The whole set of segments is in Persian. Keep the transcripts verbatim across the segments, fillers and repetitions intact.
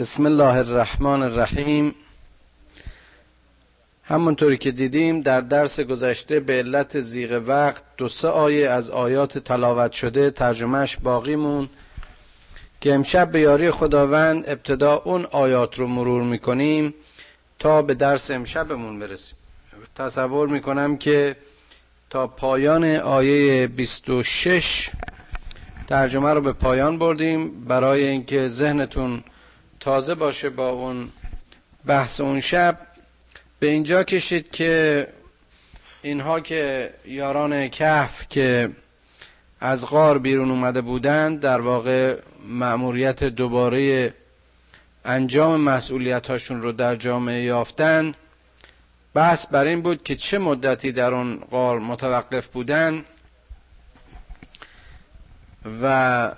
بسم الله الرحمن الرحیم. همونطوری که دیدیم در درس گذشته به علت زیغ وقت دو سه آیه از آیات تلاوت شده ترجمهش باقی مون که امشب به یاری خداوند ابتدا اون آیات رو مرور میکنیم تا به درس امشبمون برسیم. تصور میکنم که تا پایان آیه بیست و شش ترجمه رو به پایان بردیم برای اینکه ذهنتون تازه باشه با اون بحث اون شب. به اینجا کشید که اینها که یاران کهف که از غار بیرون اومده بودند در واقع مأموریت دوباره انجام مسئولیتاشون رو در جامعه یافتند. بحث بر این بود که چه مدتی در اون غار متوقف بودند و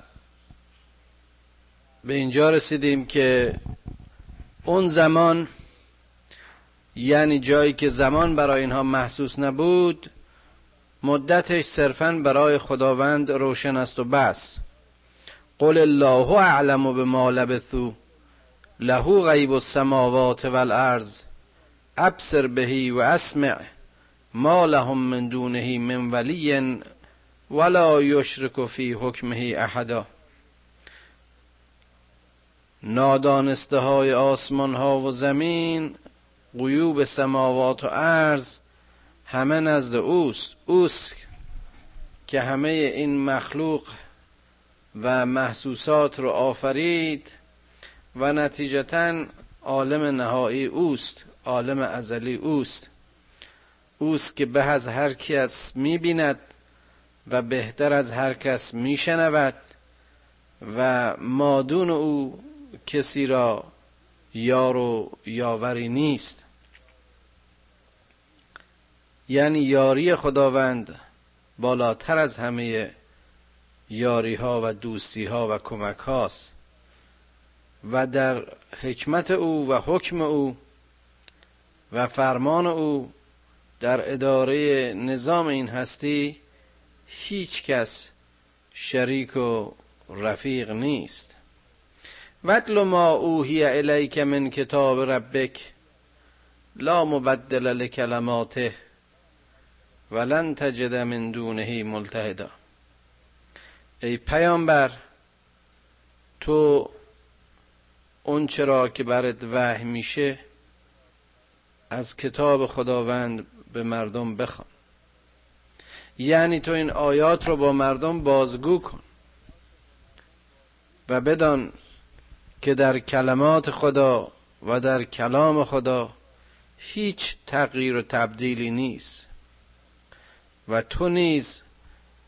به اینجا رسیدیم که اون زمان یعنی جایی که زمان برای اینها محسوس نبود مدتش صرفاً برای خداوند روشن است و بس. قل الله اعلم بما لبثوا له غیب السماوات والارض ابصر به و اسمع ما لهم من دونه من ولی ولا یشرک فی حکمه احدا. نادانسته های آسمان ها و زمین غیوب سماوات و ارض همه نزد اوست، اوست که همه این مخلوق و محسوسات رو آفرید و نتیجتاً عالم نهایی اوست، عالم ازلی اوست، اوست که به از هر کس می‌بیند و بهتر از هر کس می‌شنود و مادون او کسی را یار و یاوری نیست. یعنی یاری خداوند بالاتر از همه یاری ها و دوستی ها و کمک هاست و در حکمت او و حکم او و فرمان او در اداره نظام این هستی هیچ کس شریک و رفیق نیست. وَاتْلُ مَا أُوحِيَ إِلَيْكَ مِنْ كِتَابِ رَبِّكَ لَا مُبَدِّلَ لِكَلَمَاتِهِ وَلَنْ تَجِدَ مِنْ دُونِهِ مُلْتَهِدًا. ای پیامبر، تو اون چرا که برات وحی میشه از کتاب خداوند به مردم بخوان. یعنی تو این آیات رو با مردم بازگو کن و بدان که در کلمات خدا و در کلام خدا هیچ تغییر و تبدیلی نیست و تو نیز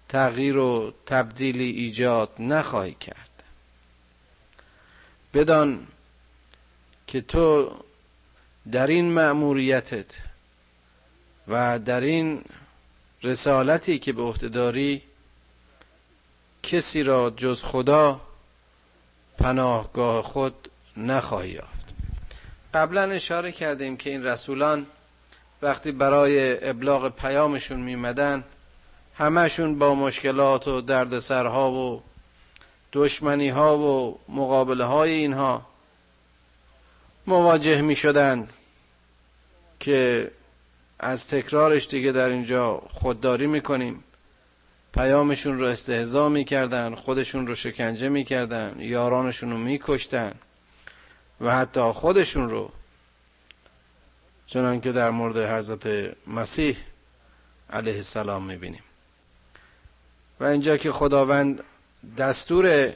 تغییر و تبدیلی ایجاد نخواهی کرد. بدان که تو در این مأموریتت و در این رسالتی که به عهده داری کسی را جز خدا پناهگاه خود نخواهی یافت. قبلا اشاره کردیم که این رسولان وقتی برای ابلاغ پیامشون میمدن همشون با مشکلات و دردسرها و دشمنیها و مقابله های اینها مواجه میشدن که از تکرارش دیگه در اینجا خودداری میکنیم. پیامشون رو استهزا میکردن، خودشون رو شکنجه میکردن، یارانشون رو میکشتن و حتی خودشون رو، چنانکه در مورد حضرت مسیح علیه السلام میبینیم. و اینجا که خداوند دستور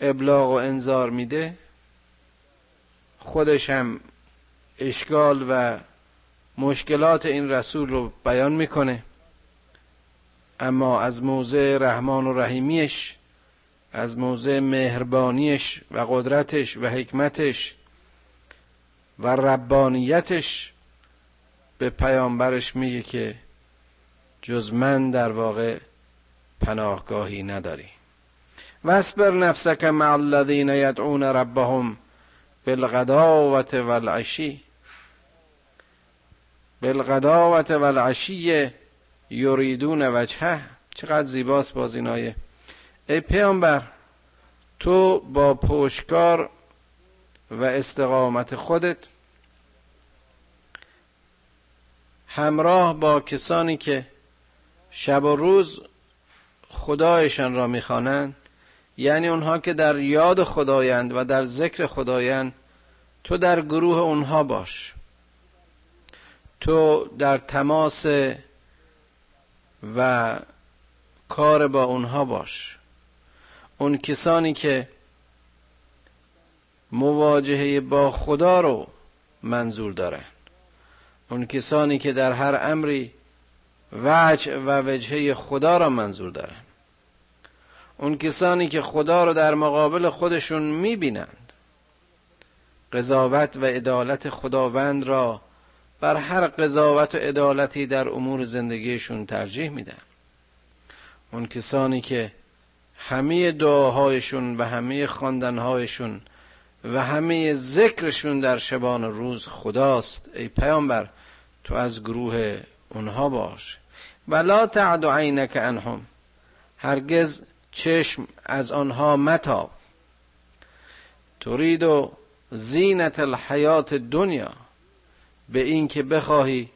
ابلاغ و انذار میده خودش هم اشکال و مشکلات این رسول رو بیان میکنه اما از موضع رحمان و رحیمیش، از موضع مهربانیش و قدرتش و حکمتش و ربانیتش به پیامبرش میگه که جز من در واقع پناهگاهی نداری. واصبر نفسک مع الذین یدعون ربهم بالغداوة والعشی بالغداوة والعشی یریدون وجهه. چقدر زیباست باز این آیه. ای پیامبر، تو با پشتکار و استقامت خودت همراه با کسانی که شب و روز خدایشان را میخوانند، یعنی اونها که در یاد خدایند و در ذکر خدایند، تو در گروه اونها باش، تو در تماس و کار با اونها باش. اون کسانی که مواجهه با خدا رو منظور دارن، اون کسانی که در هر امری وجه و وجهه خدا را منظور دارن، اون کسانی که خدا رو در مقابل خودشون میبینند، قضاوت و عدالت خداوند را بر هر قضاوت و عدالتی در امور زندگیشون ترجیح میدن، اون کسانی که همه دعاهایشون و همه خواندنهایشون و همه ذکرشون در شبان روز خداست. ای پیامبر تو از گروه اونها باش. ولا تعد عینک عنهم، هرگز چشم از آنها متاب. ترید و زینت الحیات دنیا، به این که بخواهی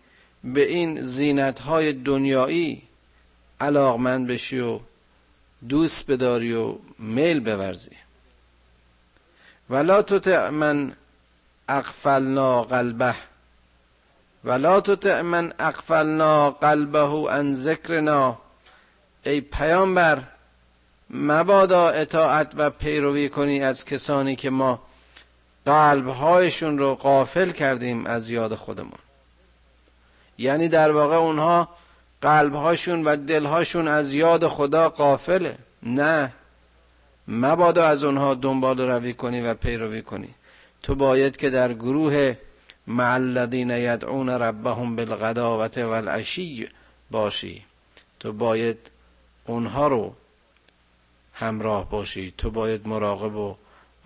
به این زینت‌های دنیایی علاقمند بشی و دوست بداری و میل بورزی. ولا تطع من اغفلنا قلبه ولا تطع من اغفلنا قلبه عن ذکرنا. ای پیامبر مبادا اطاعت و پیروی کنی از کسانی که ما قلبهایشون رو غافل کردیم از یاد خودمون، یعنی در واقع اونها قلبهاشون و دلهاشون از یاد خدا غافله. نه، مبادا از اونها دنبال روی کنی و پیروی کنی. تو باید که در گروه مع الذین یدعون ربهم بالغداوة والعشی باشی، تو باید اونها رو همراه باشی، تو باید مراقب و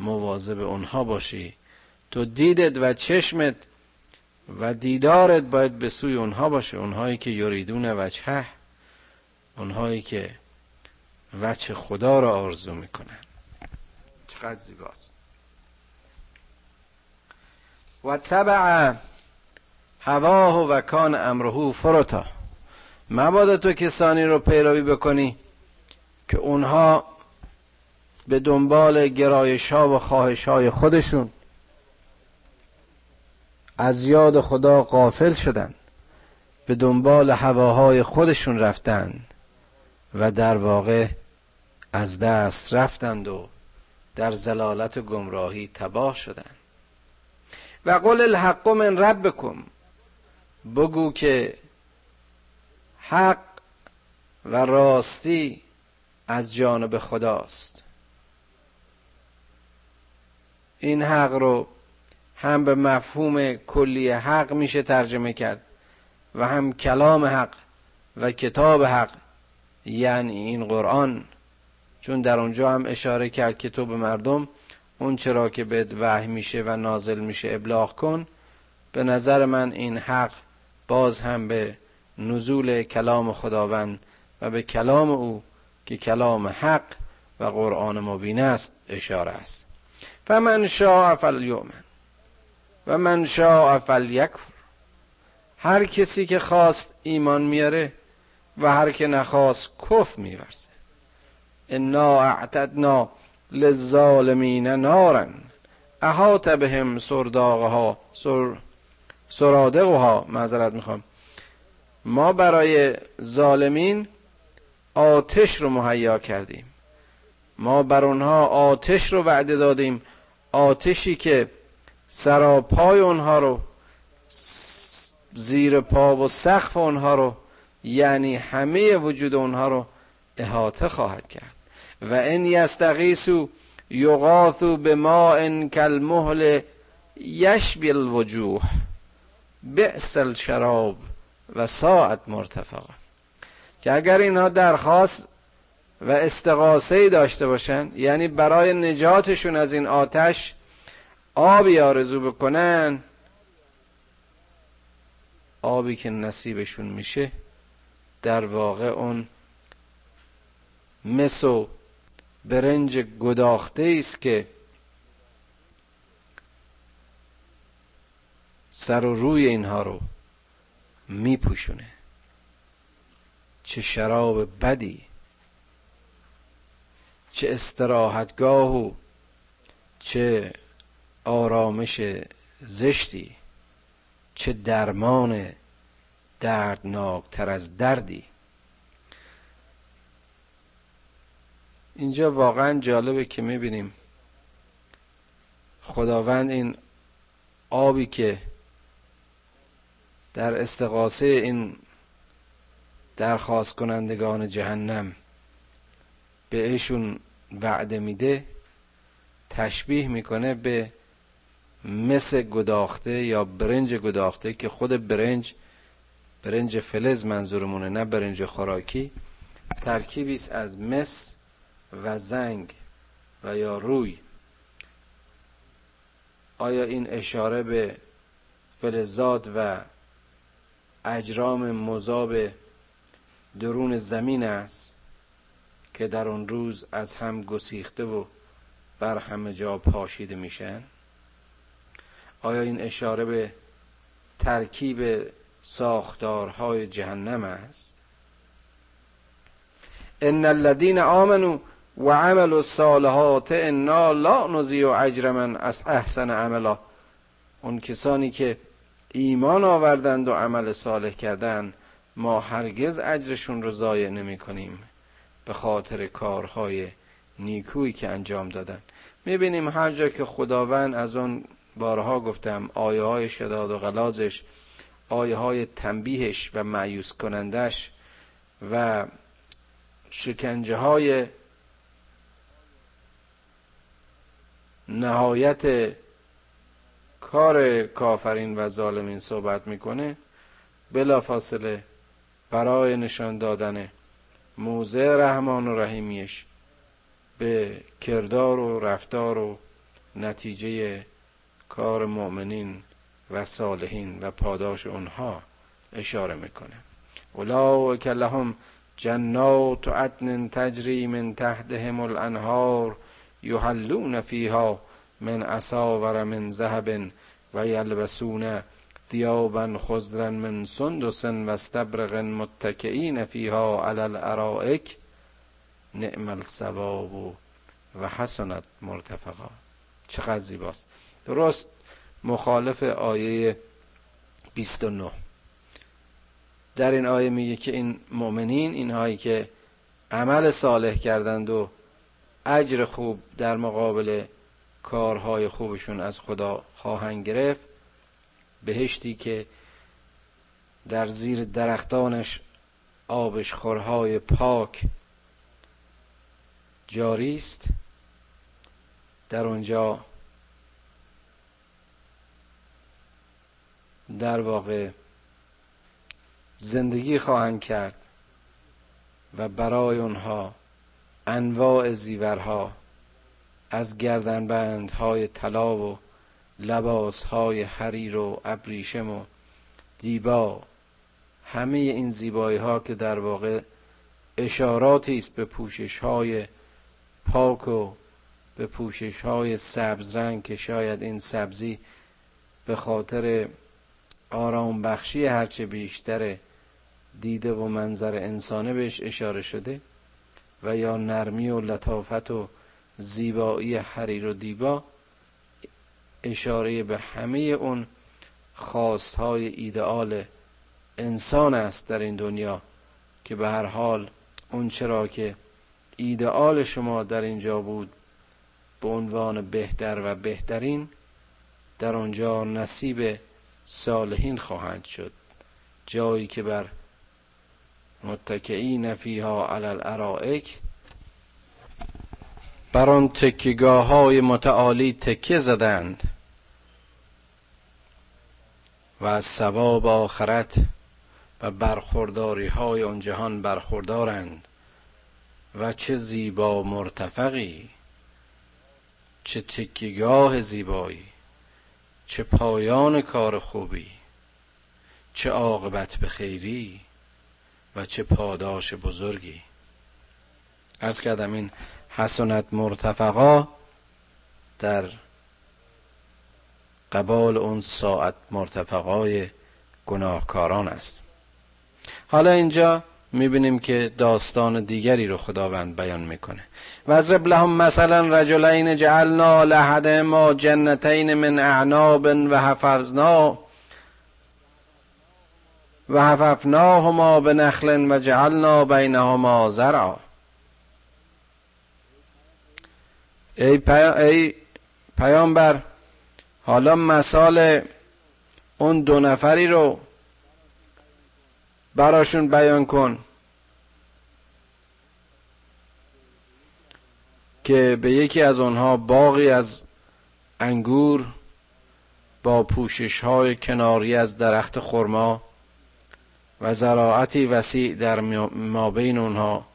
مواظب اونها باشی، تو دیدت و چشمت و دیدارت باید به سوی اونها باشه، اونهایی که یریدون وجهه، اونهایی که وجه خدا را آرزو میکنن. چقدر زیباست. و تبع هواه و کان امره فرطا، مبادا تو کسانی رو پیروی بکنی که اونها به دنبال گرایش ها و خواهش های خودشون از یاد خدا غافل شدن، به دنبال هواهای خودشون رفتن و در واقع از دست رفتند و در ضلالت و گمراهی تباه شدند. و قل الحق من ربکم، بگو که حق و راستی از جانب خداست. این حق رو هم به مفهوم کلی حق میشه ترجمه کرد و هم کلام حق و کتاب حق، یعنی این قرآن، چون در اونجا هم اشاره کرد که تو به مردم اون چرا که بهت وحی میشه و نازل میشه ابلاغ کن. به نظر من این حق باز هم به نزول کلام خداوند و به کلام او که کلام حق و قرآن مبین است اشاره است. فمن شاء فلیؤمن و من شاء فلیکفر، هر کسی که خواست ایمان میاره و هر که نخواست کفر می‌ورزه. انا اعتدنا للظالمین نارا احاط بهم سرداغها سر سرادقها معذرت میخوام ما برای ظالمین آتش رو مهیا کردیم، ما بر اونها آتش رو وعده دادیم، آتشی که سراپای اونها رو، زیر پا و سقف اونها رو، یعنی همه وجود اونها رو احاطه خواهد کرد. و ان یستغیثوا یغاثوا بماء کالمهل یشبی الوجوه بئس الشراب و ساعت مرتفقا، که اگر اینها درخواست و استغاثه داشته باشن، یعنی برای نجاتشون از این آتش آبی آرزو بکنن، آبی که نصیبشون میشه در واقع اون مس و برنج گداخته است که سر و روی اینها رو میپوشونه. چه شراب بدی، چه استراحتگاه و چه آرامش زشتی، چه درمان دردناکتر از دردی. اینجا واقعا جالبه که میبینیم خداوند این آبی که در استغاثه این درخواست کنندگان جهنم بهشون وعده میده تشبیه میکنه به مس گداخته یا برنج گداخته، که خود برنج، برنج فلز منظورمونه، نه برنج خوراکی، ترکیبی است از مس و زنگ و یا روی. آیا این اشاره به فلزات و اجرام مذاب درون زمین است که در اون روز از هم گسیخته و بر همه جا پاشیده میشن؟ آیا این اشاره به ترکیب ساختارهای جهنم است؟ ان الذين آمنوا وعملوا الصالحات انا لا نضيع اجر من احسن عملا. اون کسانی که ایمان آوردند و عمل صالح کردند ما هرگز اجرشون رو ضایع نمی کنیم به خاطر کارهای نیکویی که انجام دادن. میبینیم هر جا که خداوند، از اون بارها گفتم، آیه های شداد و غلازش، آیه های تنبیهش و مایوس کنندش و شکنجه های نهایت کار کافرین و ظالمین صحبت میکنه، بلافاصله برای نشان دادن موضع رحمان و رحیمیش به کردار و رفتار و نتیجه کار مؤمنین و صالحین و پاداش اونها اشاره میکنه. اولئک لهم جنات عدن تجری من تحتهم الانهار یحلون فیها من اساور من ذهب و یلبسون ثیابا خضرا من سندس و استبرق متکئین فیها علی الارائک نعم الثواب و حسنت مرتفقا. چقدر زیباست، درست مخالف آیه بیست و نه. در این آیه میگه که این مؤمنین، اینهایی که عمل صالح کردند و اجر خوب در مقابل کارهای خوبشون از خدا خواهند گرفت، بهشتی که در زیر درختانش آبشخورهای پاک جاری است، در اونجا در واقع زندگی خواهند کرد و برای اونها انواع زیورها از گردنبندهای طلا و لباسهای حریر و ابریشم و دیبا، همه این زیبایی‌ها که در واقع اشاراتی است به پوشش‌های پاک و به پوشش‌های سبزرنگ، که شاید این سبزی به خاطر آرام بخشی هرچه بیشتر دیده و منظر انسانه بهش اشاره شده، و یا نرمی و لطافت و زیبایی حریر و دیبا اشاره به همه اون خواستهای ایدئال انسان است در این دنیا، که به هر حال اون چرا که ایدئال شما در اینجا بود به عنوان بهتر و بهترین، در اونجا نصیب صالحین خواهند شد، جایی که بر متکئین فیها علی الارائک، بر آن تکیگاه های متعالی تکیه زدند، و از ثواب آخرت و برخورداری های آن جهان برخوردارند. و چه زیبا مرتفقی، چه تکیگاه زیبایی، چه پایان کار خوبی، چه عاقبت به خیری و چه پاداش بزرگی. عرض کردم این حسنت مرتفقا در قبال اون ساعت مرتفقای گناهکاران است. حالا اینجا میبینیم که داستان دیگری رو خداوند بیان میکنه. واضرب لهم مثلا رجلین جعلنا لأحدهما جنتین من اعناب و حفظنا و حففناهما بنخل و جعلنا بینهما زرعا. ای, پی... ای پیامبر، حالا مثال اون دو نفری رو براشون بیان کن که به یکی از اونها باغی از انگور با پوشش های کناری از درخت خرما و زراعتی وسیع در مابین اونها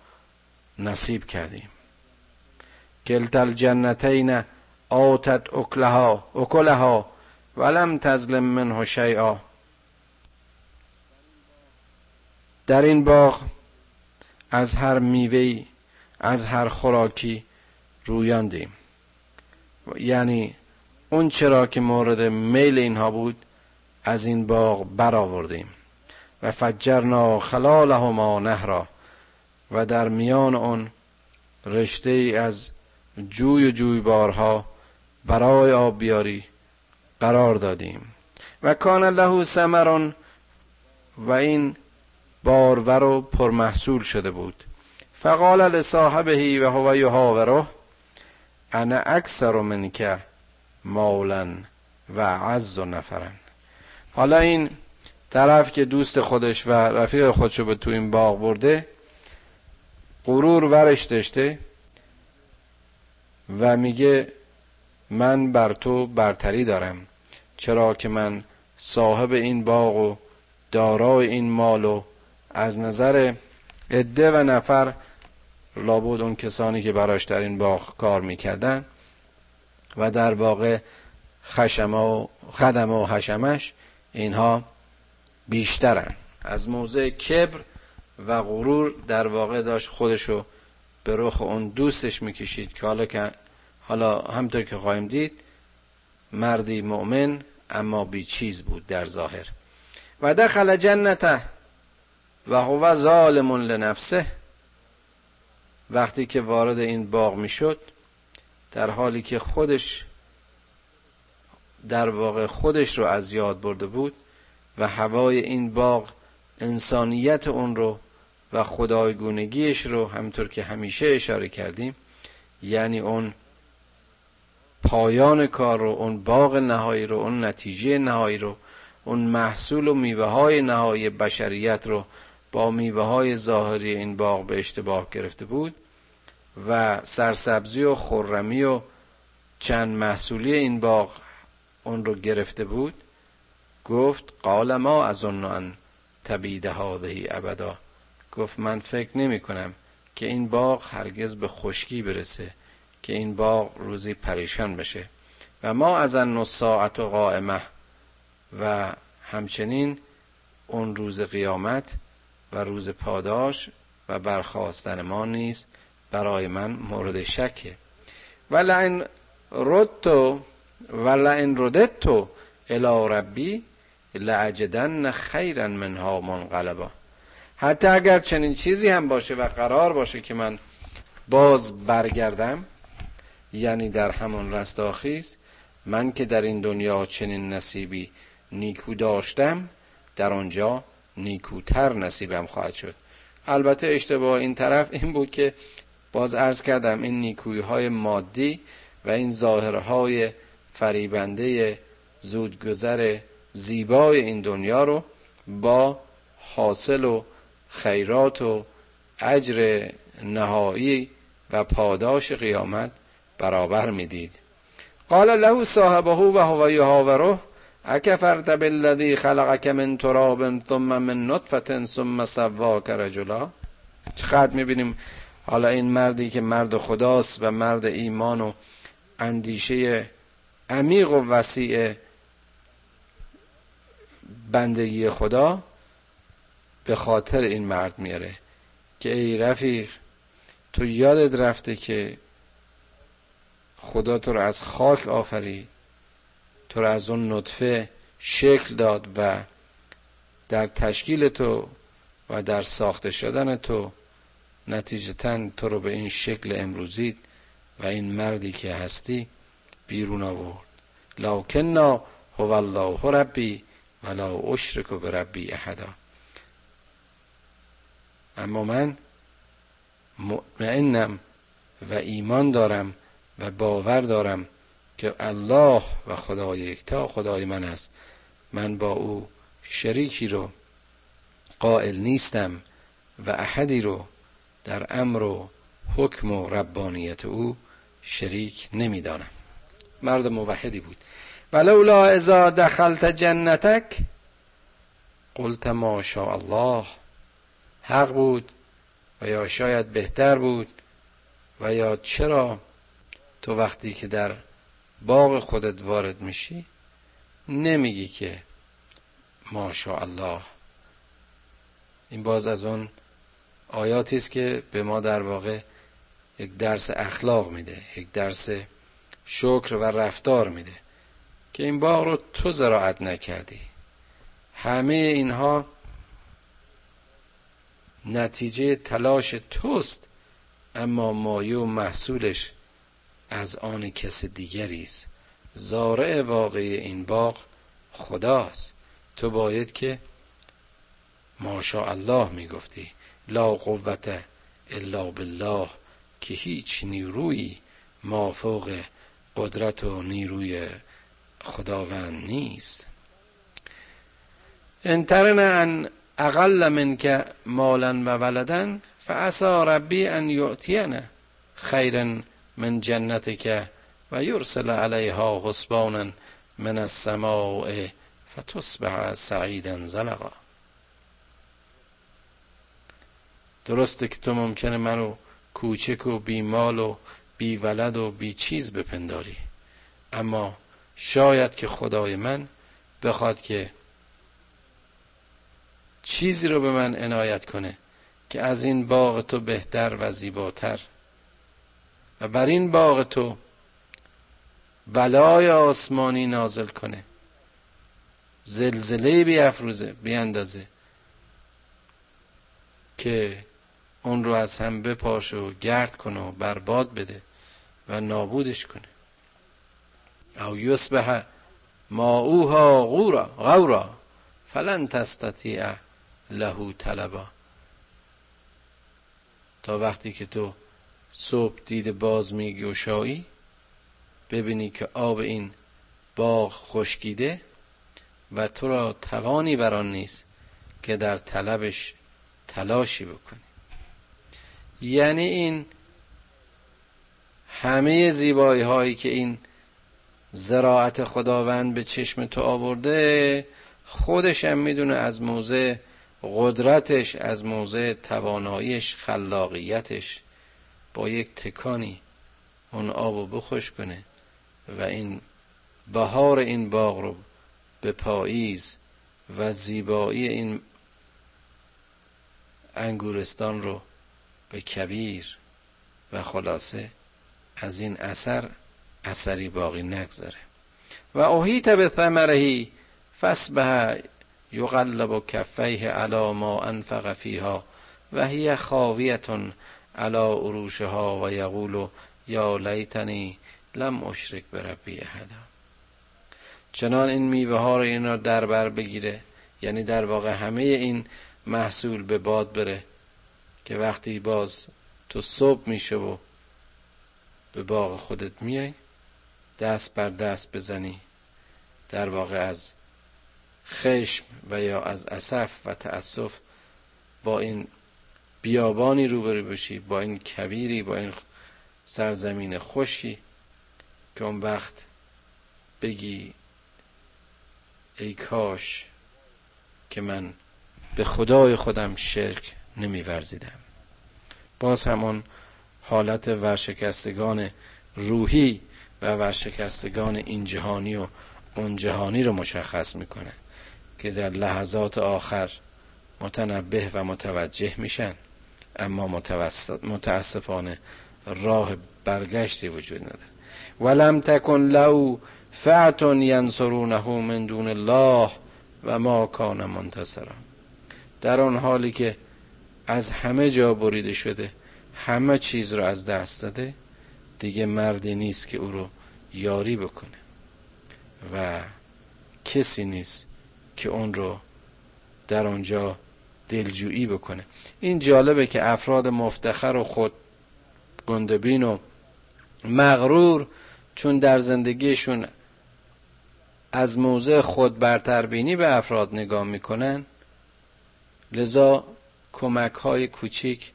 نصیب کردیم. کلتا الجنتین آتت اکلها اکلها ولم تظلم منه شیئا. در این باغ از هر میوه‌ای، از هر خوراکی رویاندیم، یعنی اون چرا که مورد میل اینها بود از این باغ برآوردیم. و فجرنا خلالهما نهرا، و در میان آن رشته‌ای از جوی و جویبارها برای آبیاری قرار دادیم. و کان له ثمر، و این بارور و پرمحصول شده بود. فقال لصاحبه و هو یهاوره انا اکثر منک مالا و اعز نفرا. حالا این طرف که دوست خودش و رفیق خودشو به تو این باغ برده، غرور ورش داشته و میگه من بر تو برتری دارم، چرا که من صاحب این باغ و دارای این مال و از نظر عده و نفر لابد اون کسانی که براش در این باغ کار میکردن و در واقع خشما و خدم و حشمش، اینها بیشترن. از موضع کبر و غرور در واقع داشت خودشو به رخ اون دوستش میکشید که حالا که حالا همطور که خواهیم دید مردی مؤمن اما بی چیز بود در ظاهر. و دخل جنته و هو ظالم لنفسه، وقتی که وارد این باغ میشد در حالی که خودش در واقع خودش رو از یاد برده بود و هوای این باغ انسانیت اون رو و خدایگونگیش رو، همطور که همیشه اشاره کردیم، یعنی اون پایان کار رو، اون باغ نهایی رو، اون نتیجه نهایی رو، اون محصول و میوه های نهایی بشریت رو با میوه های ظاهری این باغ به اشتباه گرفته بود و سرسبزی و خرمی و چند محصولی این باغ اون رو گرفته بود. گفت قال ما اظن ان تبید هذه ابدا، گفت من فکر نمی کنم که این باغ هرگز به خشکی برسه، که این باغ روزی پریشان بشه. و ما اظن الساعة قائمه، و همچنین اون روز قیامت و روز پاداش و برخاستن ما نیز برای من مورد شکه. ولئن ردت ولئن رددت الی ربی لأجدن خیرا منها منقلبا. حتی اگر چنین چیزی هم باشه و قرار باشه که من باز برگردم، یعنی در همون رستاخیز، من که در این دنیا چنین نصیبی نیکو داشتم در آنجا نیکوتر نصیبم خواهد شد. البته اشتباه این طرف این بود که باز عرض کردم این نیکویی‌های مادی و این ظاهرهای فریبنده زودگذر زیبای این دنیا رو با حاصل و خیرات و اجر نهایی و پاداش قیامت برابر میدید. قال له صاحبه و هو یهاوره اکفرت بالذی خلقک من تراب ثم من نطفه ثم سواک رجلا. چقدر میبینیم حالا این مردی که مرد خداست و مرد ایمان و اندیشه عمیق و وسیع بندگی خدا به خاطر این مرد میاره که ای رفیق، تو یادت رفته که خدا تو رو از خاک آفرید، تو را از اون نطفه شکل داد و در تشکیل تو و در ساخته شدن تو نتیجتاً تو رو به این شکل امروزی و این مردی که هستی بیرون آورد. لکن هو الله ربی ولا اشرک بربی احدا. اما من مطمئنم و ایمان دارم و باور دارم که الله و خدای یکتا خدای من است، من با او شریکی رو قائل نیستم و احدی رو در امر و حکم و ربانیت او شریک نمی دانم. مرد موحدی بود. ولولا اذا دخلت جنتک قلت ما شاء الله. حق بود و یا شاید بهتر بود و یا چرا تو وقتی که در باغ خودت وارد میشی نمیگی که ما شاء الله. این باز از اون آیاتی است که به ما در واقع یک درس اخلاق میده، یک درس شکر و رفتار میده که این باغ رو تو زراعت نکردی. همه اینها نتیجه تلاش توست، اما مایه و محصولش از آن کس دیگری است. زارع واقعی این باغ خداست. تو باید که ماشاءالله میگفتی، لا قوت الا بالله، که هیچ نیروی مافوق قدرت و نیروی خداوند نیست. ان ترن ان اقل منک مالا و ولدا فعسى ربی ان یعطینه خیرا من جنتک و یرسل علیها حسبانا من السماء فتصبح سعیدا زلقا. درسته که تو ممکنه منو کوچک و بی مال و بی ولد و بی چیز بپنداری، اما شاید که خدای من بخواد که چیزی رو به من عنایت کنه که از این باغ تو بهتر و زیباتر و بر این باغ تو بلای آسمانی نازل کنه، زلزله بیافروزه بیاندازه که اون رو از هم بپاشه و گرد کنه و برباد بده و نابودش کنه. او یصبح ماؤها غورا غورا فلن تستطیع له طلبا. تا وقتی که تو صبح دید باز میگشایی ببینی که آب این باغ خشکیده و تو را توانی بر آن نیست که در طلبش تلاشی بکنی. یعنی این همه زیبایی هایی که این زراعت خداوند به چشم تو آورده، خودش هم میدونه از موزه قدرتش، از موزه تواناییش، خلاقیتش با یک تکانی اون آبو بخوش کنه و این بهار این باغ رو به پاییز و زیبایی این انگورستان رو به کبیر و خلاصه از این اثر اثری باقی نگذاره. و اوهیت به ثمرهی فسبه یقلب و کفیه علا ما انفق فیها و هی خاویتون علا عروشها و یقول یا لیتنی لم اشرک بربی احدا. چنان این میوه ها رو اینا در بر بگیره، یعنی در واقع همه این محصول به باد بره که وقتی باز تو صبح میشه و به باغ خودت میای دست بر دست بزنی، در واقع از خشم و یا از اسف و تأسف با این بیابانی روبرو بشی، با این کویری، با این سرزمین خشکی، که اون وقت بگی ای کاش که من به خدای خودم شرک نمی ورزیدم. باز همون حالت ورشکستگان روحی و ورشکستگان این جهانی و اون جهانی رو مشخص میکنه که در لحظات آخر متنبه و متوجه میشن، اما متاسفانه راه برگشتی وجود نداره. ولم تکن لو فئة ینصرونه من دون الله و ما کان منتصرا. در آن حالی که از همه جا بریده شده، همه چیز رو از دست داده، دیگه مردی نیست که او رو یاری بکنه و کسی نیست که اون رو در اونجا دلجویی بکنه. این جالبه که افراد مفتخر و خود گندبین و مغرور، چون در زندگیشون از موضع خود برتربینی به افراد نگاه میکنن، لذا کمک های کوچیک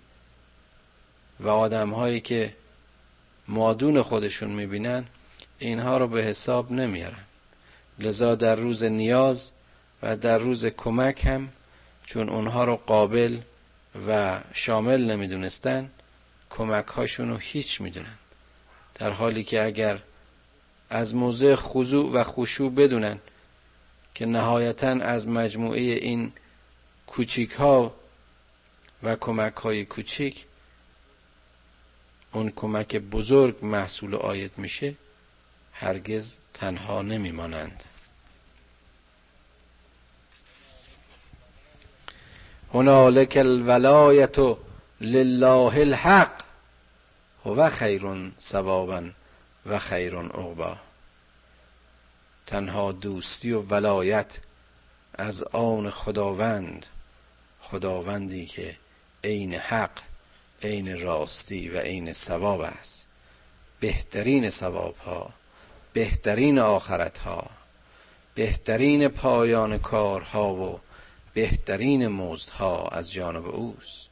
و آدم هایی که مادون خودشون میبینن اینها رو به حساب نمیارن. لذا در روز نیاز و در روز کمک هم، چون اونها رو قابل و شامل نمیدونستن، کمک هاشون رو هیچ میدونن، در حالی که اگر از موضع خضوع و خشوع بدونن که نهایتاً از مجموعه این کوچیک ها و کمک های کوچیک اون کمک بزرگ محصول آیت میشه، هرگز تنها نمیمانند. هنالک الولایت لله الحق هو خیر ثوابا و خیر عقبا. تنها دوستی و ولایت از آن خداوند، خداوندی که عین حق، عین راستی و عین ثواب است، بهترین ثواب ها، بهترین آخرت ها، بهترین پایان کارها و بهترین مزدها از جانب اوست.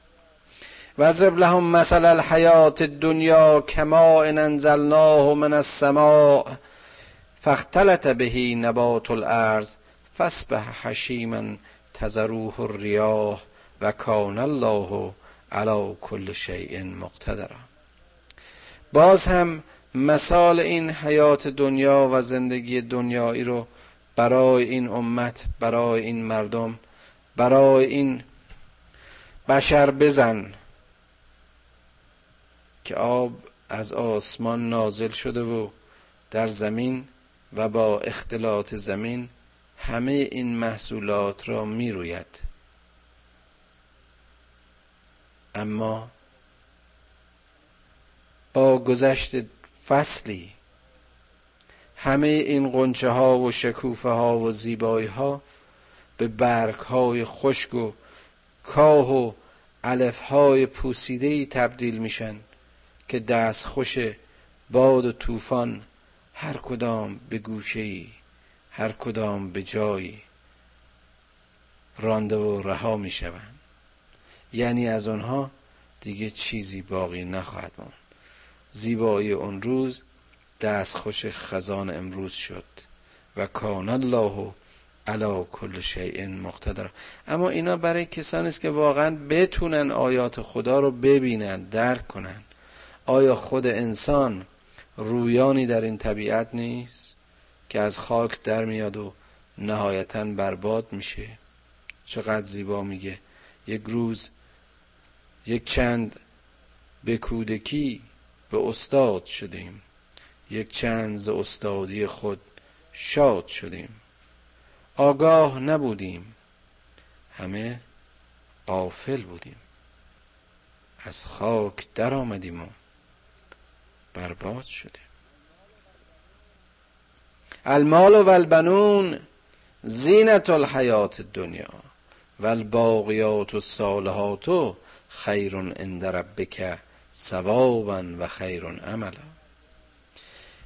واضرب لهم مثل الحیاة الدنیا کماء انزلناه من السماء فاختلط به نبات الارض فاصبح حشیما تذروه الریاح و کان الله علی کل شیء مقتدرا. باز هم مثال این حیات دنیا و زندگی دنیایی رو برای این امت، برای این مردم، برای این بشر بزن که آب از آسمان نازل شده و در زمین و با اختلاط زمین همه این محصولات را می روید، اما با گذشت فصلی همه این غنچه ها و شکوفه ها و زیبایی ها به برگ های خشک و کاه و علف های پوسیده‌ای تبدیل میشن که دستخوش باد و طوفان، هر کدام به گوشه‌ای، هر کدام به جایی رانده و رها میشوند. یعنی از آنها دیگه چیزی باقی نخواهد ماند. زیبایی اون روز دستخوش خزان امروز شد و کان الله علی کل شیء مقتدر. اما اینا برای کسانی است که واقعا بتونن آیات خدا رو ببینن، درک کنن. آیا خود انسان رویانی در این طبیعت نیست که از خاک در میاد و نهایتاً برباد میشه؟ چقدر زیبا میگه یک روز یک چند به کودکی به استاد شدیم، یک چند ز استادی خود شاد شدیم، آگاه نبودیم، همه غافل بودیم، از خاک در آمدیم و برباد شدیم. المال و البنون زینت الحیات الدنیا و الباقیات الصالحات خیر عند ربک ثوابا و خیر عملا.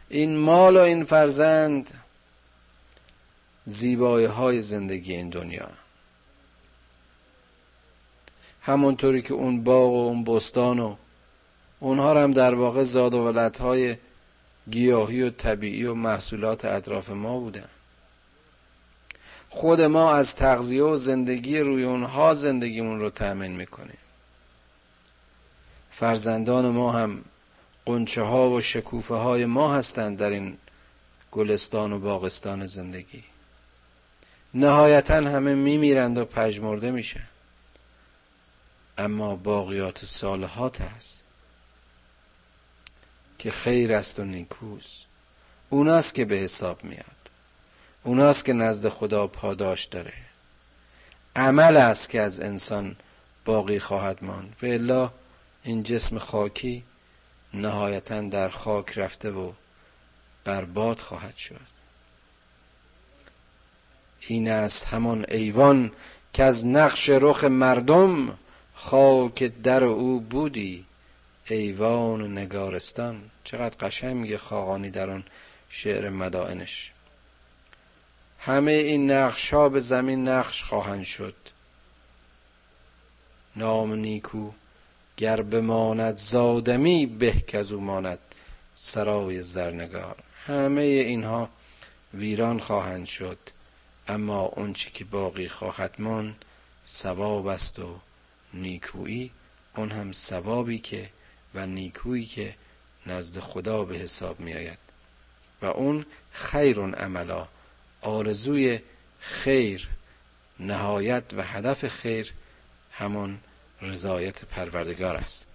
این مال و این فرزند زیبایی های زندگی این دنیا، همونطوری که اون باغ و اون بستان و اونها هم در واقع زاد و ولد های گیاهی و طبیعی و محصولات اطراف ما بودن. خود ما از تغذیه و زندگی روی اونها زندگیمون رو تأمین میکنیم. فرزندان ما هم غنچه ها و شکوفه های ما هستند در این گلستان و باغستان زندگی. نهایتا همه میمیرند و پژمرده میشن، اما باقیات صالحات هست که خیر است و نیکوست. اوناست که به حساب میاد، اوناست که نزد خدا پاداش داره. عمل است که از انسان باقی خواهد ماند، و الا این جسم خاکی نهایتاً در خاک رفته و برباد خواهد شد. این است همان ایوان که از نقش رخ مردم خاک در او بودی، ایوان نگارستان. چقدر قشنگ میگه خاقانی در اون شعر مدائنش. همه این نقش ها به زمین نقش خواهند شد. نام نیکو گر بماند زادمی، به کزو ماند سرای زرنگار. همه اینها ویران خواهند شد، اما اون چی که باقی خواهد ماند ثواب است و نیکویی، اون هم ثوابی که و نیکویی که نزد خدا به حساب می آید. و اون خیرون عملا، آرزوی خیر، نهایت و هدف خیر همون رضایت پروردگار است.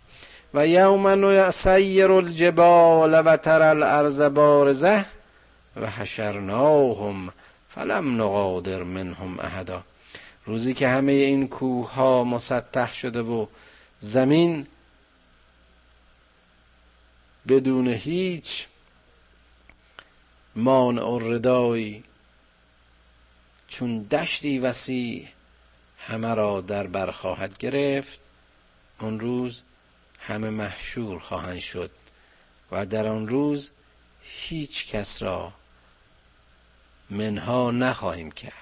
و یوم نسیر الجبال و تر الارض بارزه و حشرناهم فلم نغادر منهم احدا. روزی که همه این کوه ها مسطح شده و زمین بدون هیچ مانع و ردایی چون دشتی وسیع همه را در بر خواهد گرفت، آن روز همه محشور خواهند شد و در آن روز هیچ کس را منها نخواهیم کرد،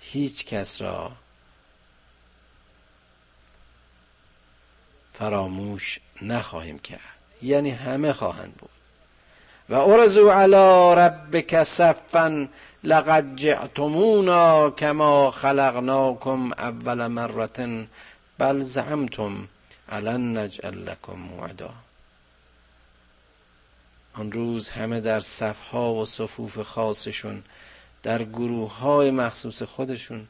هیچ کس را فراموش نخواهیم کرد، یعنی همه خواهند بود. و ارزو علی ربک صفا لقد جئتمونا کما خلقناکم اول مرة بل زعمتم الن نجعل لكم موعدا. آن روز همه در صفها و صفوف خاصشون، در گروه های مخصوص خودشون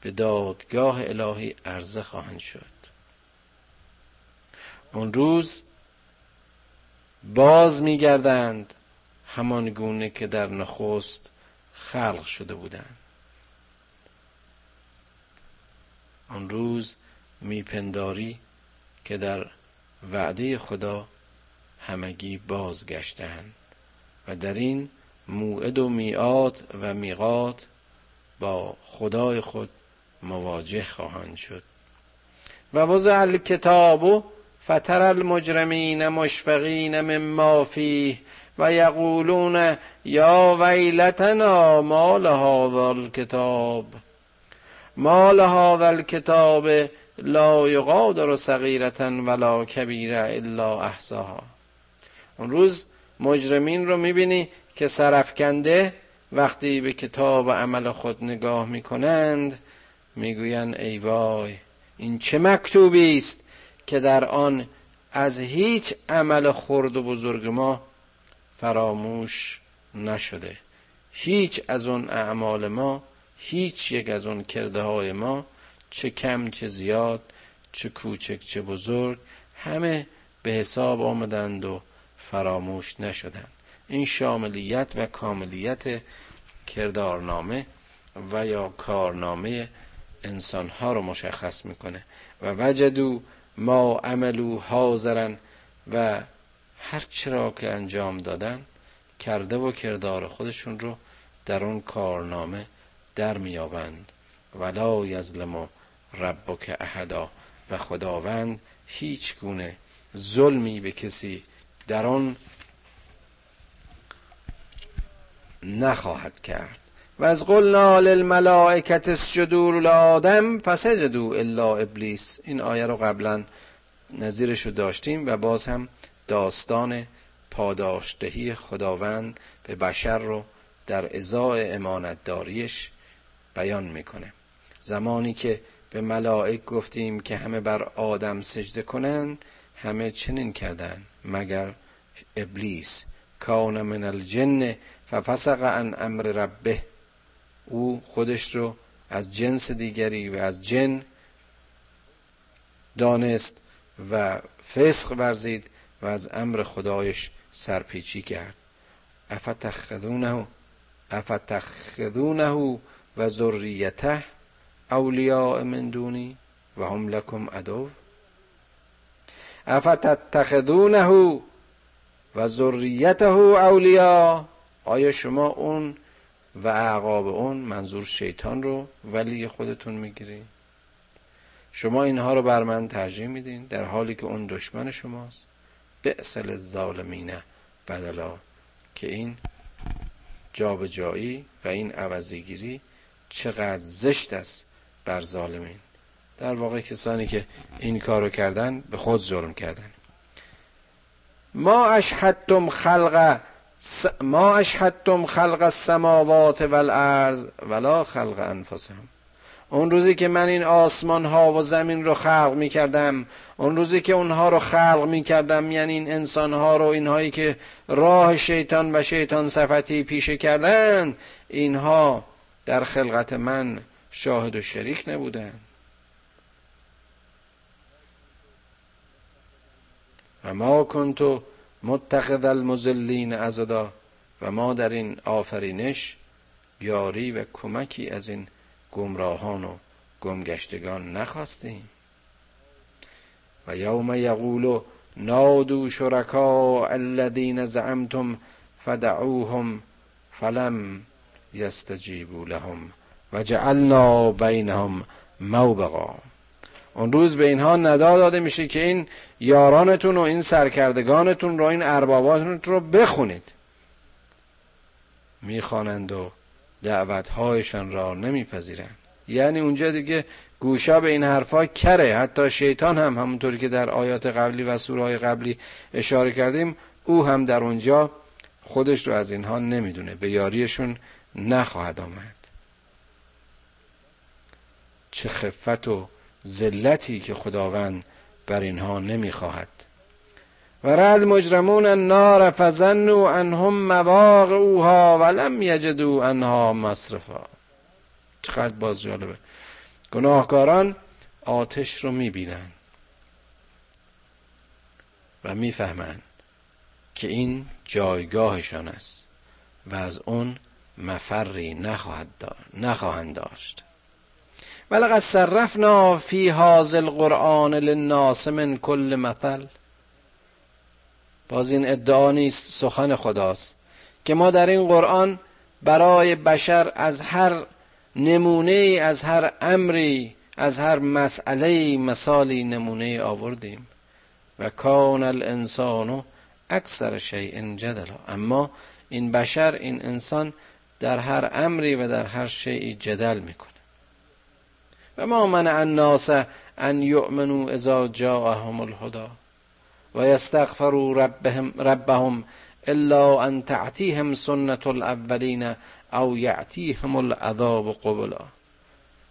به دادگاه الهی عرضه خواهند شد. آن روز باز می گردند همان گونه که در نخست خلق شده بودند. آن روز میپنداری که در وعده خدا همگی بازگشتند و در این موعد و میعاد و میقات با خدای خود مواجه خواهند شد. و وضع الکتاب فتر المجرمین مشفقین مما فیه و یقولون یا ویلتنا ما لهذا الکتاب ما لهذا الکتاب لا یغادر صغیرة ولا کبیرة الا احصاها. اون روز مجرمین رو میبینی که سرفکنده وقتی به کتاب و عمل خود نگاه میکنند میگوین ای وای، این چه مکتوبی است که در آن از هیچ عمل خرد و بزرگ ما فراموش نشده، هیچ از اون اعمال ما، هیچ یک از اون کرده های ما، چه کم چه زیاد، چه کوچک چه بزرگ، همه به حساب آمدند و فراموش نشدند. این شاملیت و کاملیت کردارنامه و یا کارنامه انسانها رو مشخص میکنه. و وجدوا ما عملوا حاضرا، و هر چرا که انجام دادن کرده و کردار خودشون رو در اون کارنامه در میابند. ولا یظلم ربک احدا، و خداوند هیچ گونه ظلمی به کسی در آن نخواهد کرد. و از قلنا للملائکه اسجدوا لآدم فسجدوا الا ابلیس. این آیه رو قبلا نظیرش رو داشتیم و باز هم داستان پاداشدهی خداوند به بشر رو در ازای امانتداریش بیان میکنه. زمانی که به ملائک گفتیم که همه بر آدم سجده کنند، همه چنین کردند مگر ابلیس. کان من الجن ففسق عن امر ربه. او خودش رو از جنس دیگری و از جن دانست و فسق ورزید و از امر خدایش سرپیچی کرد. افتخذونه افتخذونه و ذریته اولیاء من دونی و هم لکم عدو افتتخذونه و ذریته اولیاء، آیا شما اون و اعقاب اون، منظور شیطان، رو ولی خودتون میگیری؟ شما اینها رو بر من ترجیح میدین در حالی که اون دشمن شماست. بئس للظالمین بدلا، که این جابجایی و این عوضیگیری چقدر زشت است بر ظالمین. در واقع کسانی که این کارو کردن به خود ظلم کردن. ما اشهدتم خلق ما اشهدتم خلق السماوات والارض ولا خلق انفسهم، اون روزی که من این آسمان ها و زمین رو خلق می کردم، اون روزی که اونها رو خلق می کردم، یعنی این انسان ها رو، اینهایی که راه شیطان و شیطان صفتی پیشه کردن، اینها در خلقت من شاهد و شریک نبودن. و ما کنت متخذ المذلین عضدا، و ما در این آفرینش یاری و کمکی از این گمراهان و گمگشتگان نخواستیم. و یوم یقول نادوا شرکاء الذین زعمتم فدعوهم فلم یستجیبوا لهم و جعلنا بینهم موبقا. اون روز به اینها ندا داده میشه که این یارانتون و این سرکردگانتون رو، این ارباباتون رو بخونید. میخوانند و دعوتهایشان را نمیپذیرند. یعنی اونجا دیگه گوشا به این حرفا کره. حتی شیطان هم، همونطوری که در آیات قبلی و سوره های قبلی اشاره کردیم، او هم در اونجا خودش رو از اینها نمیدونه، به یاریشون نخواهد آمد. چه خفت و ذلتی که خداوند بر اینها نمیخواهد. ورأى المجرمون النار فظنوا انهم مواقعوها ولم یجدوا عنها مصرفا. چقدر باز جالبه، گناهکاران آتش رو میبینن و میفهمن که این جایگاهشان است و از اون مفری نخواهد دار... نخواهند داشت. ولقد صرفنا فی هذا القرآن للناس من کل مثل. باز این ادعا نیست، سخن خداست که ما در این قرآن برای بشر از هر نمونه، از هر امری، از هر مسئله مثالی نمونه آوردیم. و کان الانسان اکثر شیء جدلا، اما این بشر، این انسان، در هر امری و در هر شیء جدل میکنه. و ما منع الناس ان یؤمنوا اذا جاءهم الهدی و یستغفروا ربهم ربهم الا ان تأتیهم سنة الاولین او یأتیهم العذاب قبلا.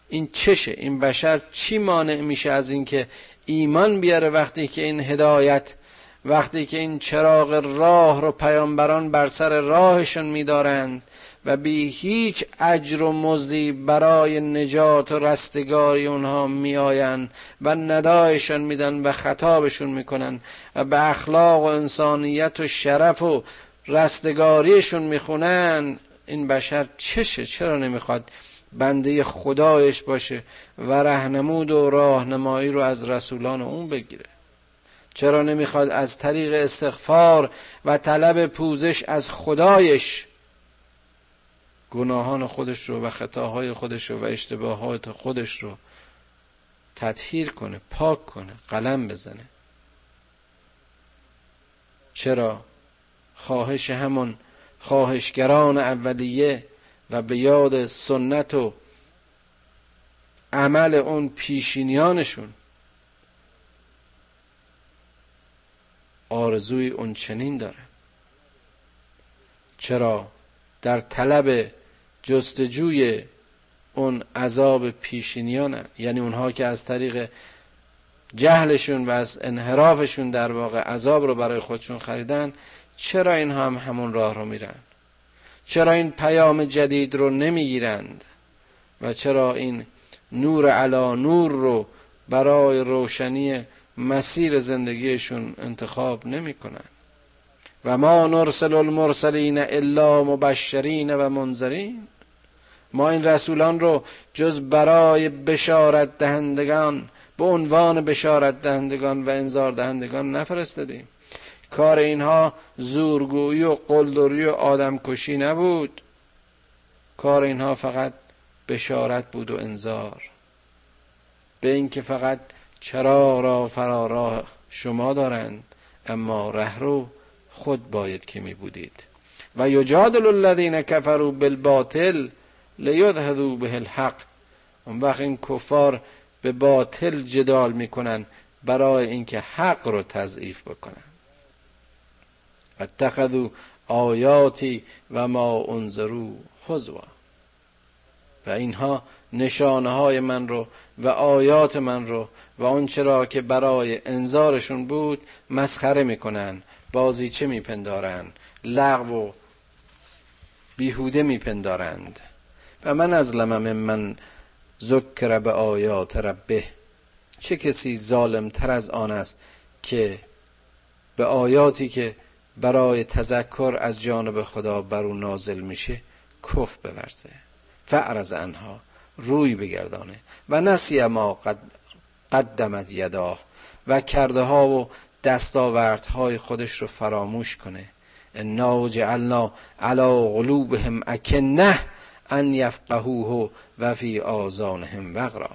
این چشه؟ این بشر چی مانع میشه از این که ایمان بیاره وقتی که این هدایت، وقتی که این چراغ راه رو پیامبران بر سر راهشون میدارند و بی هیچ اجر و مزدی برای نجات و رستگاری اونها میآیند و ندایشان میدن و خطابشون میکنن و به اخلاق و انسانیت و شرف و رستگاریشون میخونن. این بشر چشه؟ چرا نمیخواد بنده خدایش باشه و رهنمود و راهنمایی رو از رسولان اون بگیره؟ چرا نمیخواد از طریق استغفار و طلب پوزش از خدایش گناهان خودش رو و خطاهای خودش رو و اشتباهات خودش رو تطهیر کنه، پاک کنه، قلم بزنه؟ چرا خواهش همون خواهشگران اولیه و به یاد سنت و عمل اون پیشینیانشون آرزوی اون چنین داره؟ چرا در طلب جستجوی اون عذاب پیشینیانه، یعنی اونها که از طریق جهلشون و از انحرافشون در واقع عذاب رو برای خودشون خریدن؟ چرا این هم همون راه رو میرن؟ چرا این پیام جدید رو نمیگیرند؟ و چرا این نور علی نور رو برای روشنی مسیر زندگیشون انتخاب نمی کنن؟ و ما نرسل المرسلین الا مبشرین و منذرین. ما این رسولان رو جز برای بشارت دهندگان، به عنوان بشارت دهندگان و انذار دهندگان نفرستادیم. کار اینها زورگویی و قلدری و آدمکشی نبود، کار اینها فقط بشارت بود و انذار، به این که فقط چرا را فرا راه شما دارند اما ره رو خود باید که می بودید. و یجادل الذین کفروا بالباطل لیدحضوا به الحق. اون وقت این کفار به باطل جدال می کنن برای اینکه حق رو تضعیف بکنن. اتخذوا آیاتی و ما انذروا هزوا. و اینها نشانه های من رو و آیات من رو و آنچه را که برای انذارشون بود مسخره میکنن، بازیچه میپندارن، لغو و بیهوده میپندارند. و من از لمم من ذکر به آیات ربه، چه کسی ظالم تر از آن است که به آیاتی که برای تذکر از جانب خدا بر او نازل میشه کف بورزه. فاعرض عنها، روی بگردانه. و نسی ما قد قدمت یداه، و کرده ها و دستاوردهای خودش رو فراموش کنه. انا جعلنا علی قلوبهم اکنه ان یفقهوه و فی آذانهم وقرا.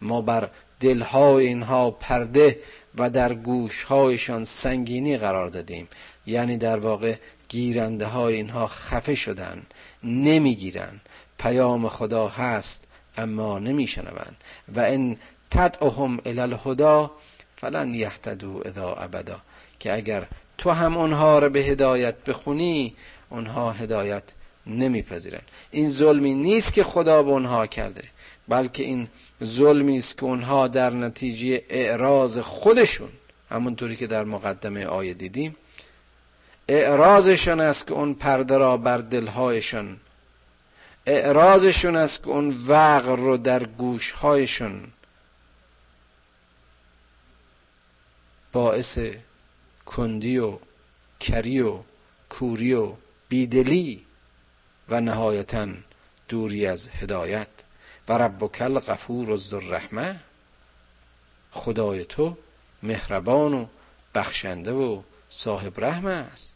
ما بر دلهای اینها پرده و در گوشهایشان سنگینی قرار دادیم، یعنی در واقع گیرنده های اینها خفه شدن، نمیگیرن. پیام خدا هست اما نمیشنون. و ان تدعهم الی الهدی فلن یهتدوا اذا ابدا، که اگر تو هم اونها رو به هدایت بخونی اونها هدایت نمیپذیرن. این ظلمی نیست که خدا به اونها کرده، بلکه این ظلمی است که اونها در نتیجه اعراض خودشون، همونطوری که در مقدمه آیه دیدیم، اعراضشون است که اون پرده را بر دلهایشون، اعراضشون است که اون وقر رو در گوشهایشون باعث کندی و کری و کوری و بیدلی و نهایتاً دوری از هدایت. و ربک الغفور الذوالرحمه، خدای تو مهربان و بخشنده و صاحب رحمه است.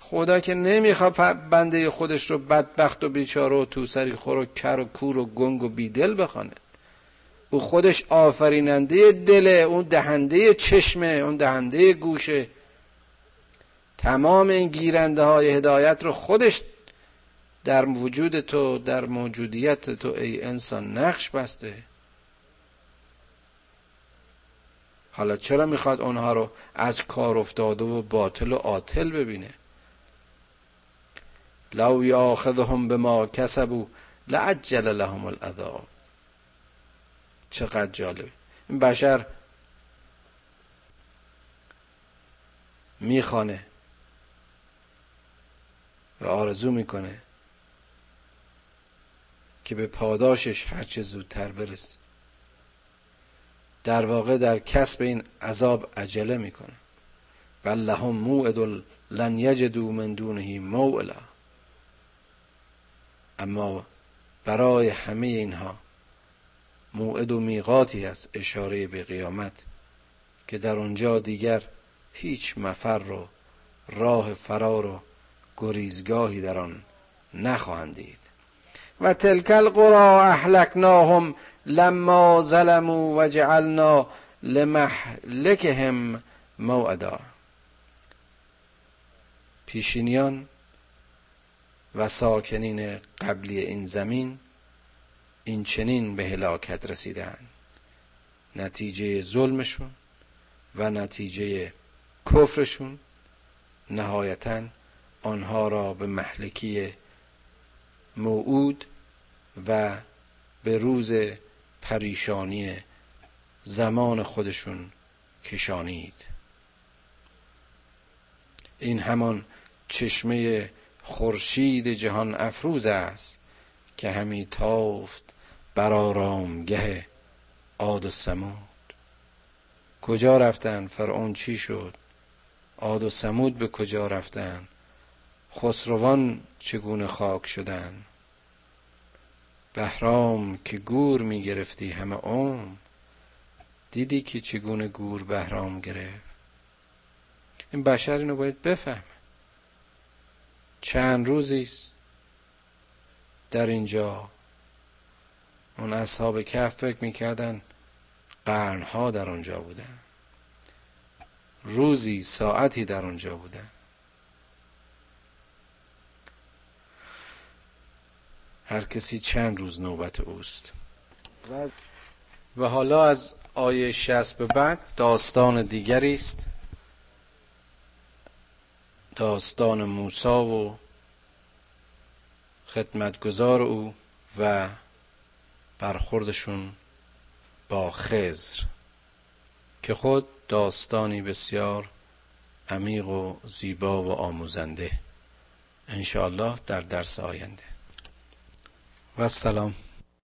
خدا که نمیخواد بنده خودش رو بدبخت و بیچاره و توسری خور و کر و کور و گنگ و بیدل بخونه. او خودش آفریننده دله، اون دهنده چشمه، اون دهنده گوشه. تمام این گیرنده های هدایت رو خودش در وجود تو، در موجودیت تو ای انسان نقش بسته. حالا چرا میخواد اونها رو از کار افتاده و باطل و عاطل ببینه؟ لو یاخذهم بما کسبوا لعجل لهم العذاب. چقدر جالب این بشر میخوانه و آرزو میکنه که به پاداشش هرچه زودتر برسه. در واقع در کسب این عذاب عجله میکنه. ولهم موعد لن یجدوا من دونه موئلا. اما برای همه اینها موعد و میقاتی است، اشاره به قیامت، که در اونجا دیگر هیچ مفر و راه فرار و گریزگاهی در آن نخواهند دید. و تلک القری اهلکناهم لما ظلموا و جعلنا لمهلكهم موعدا. پیشینیان و ساکنین قبلی این زمین این چنین به هلاکت رسیدن، نتیجه ظلمشون و نتیجه کفرشون. نهایتاً آنها را به مهلکی موعود و به روز پریشانی زمان خودشون کشانید. این همان چشمه خورشید جهان افروز است که همی تافت بر آرامگه عاد و ثمود. کجا رفتن؟ فرعون چی شد؟ عاد و ثمود به کجا رفتند؟ خسروان چگونه خاک شدند؟ بهرام که گور می گرفتی همه عمر، دیدی که چگونه گور بهرام گرفت. این بشر اینو باید بفهم. چند روزیست در اینجا. اون اصحاب کهف فکر میکردن قرنها در اونجا بودن، روزی ساعتی در اونجا بودن. هر کسی چند روز نوبت اوست. و حالا از آیه شصت به بعد داستان دیگری است، داستان موسی و خدمتگزار او و برخوردشون با خضر، که خود داستانی بسیار عمیق و زیبا و آموزنده، انشاءالله در درس آینده. و سلام.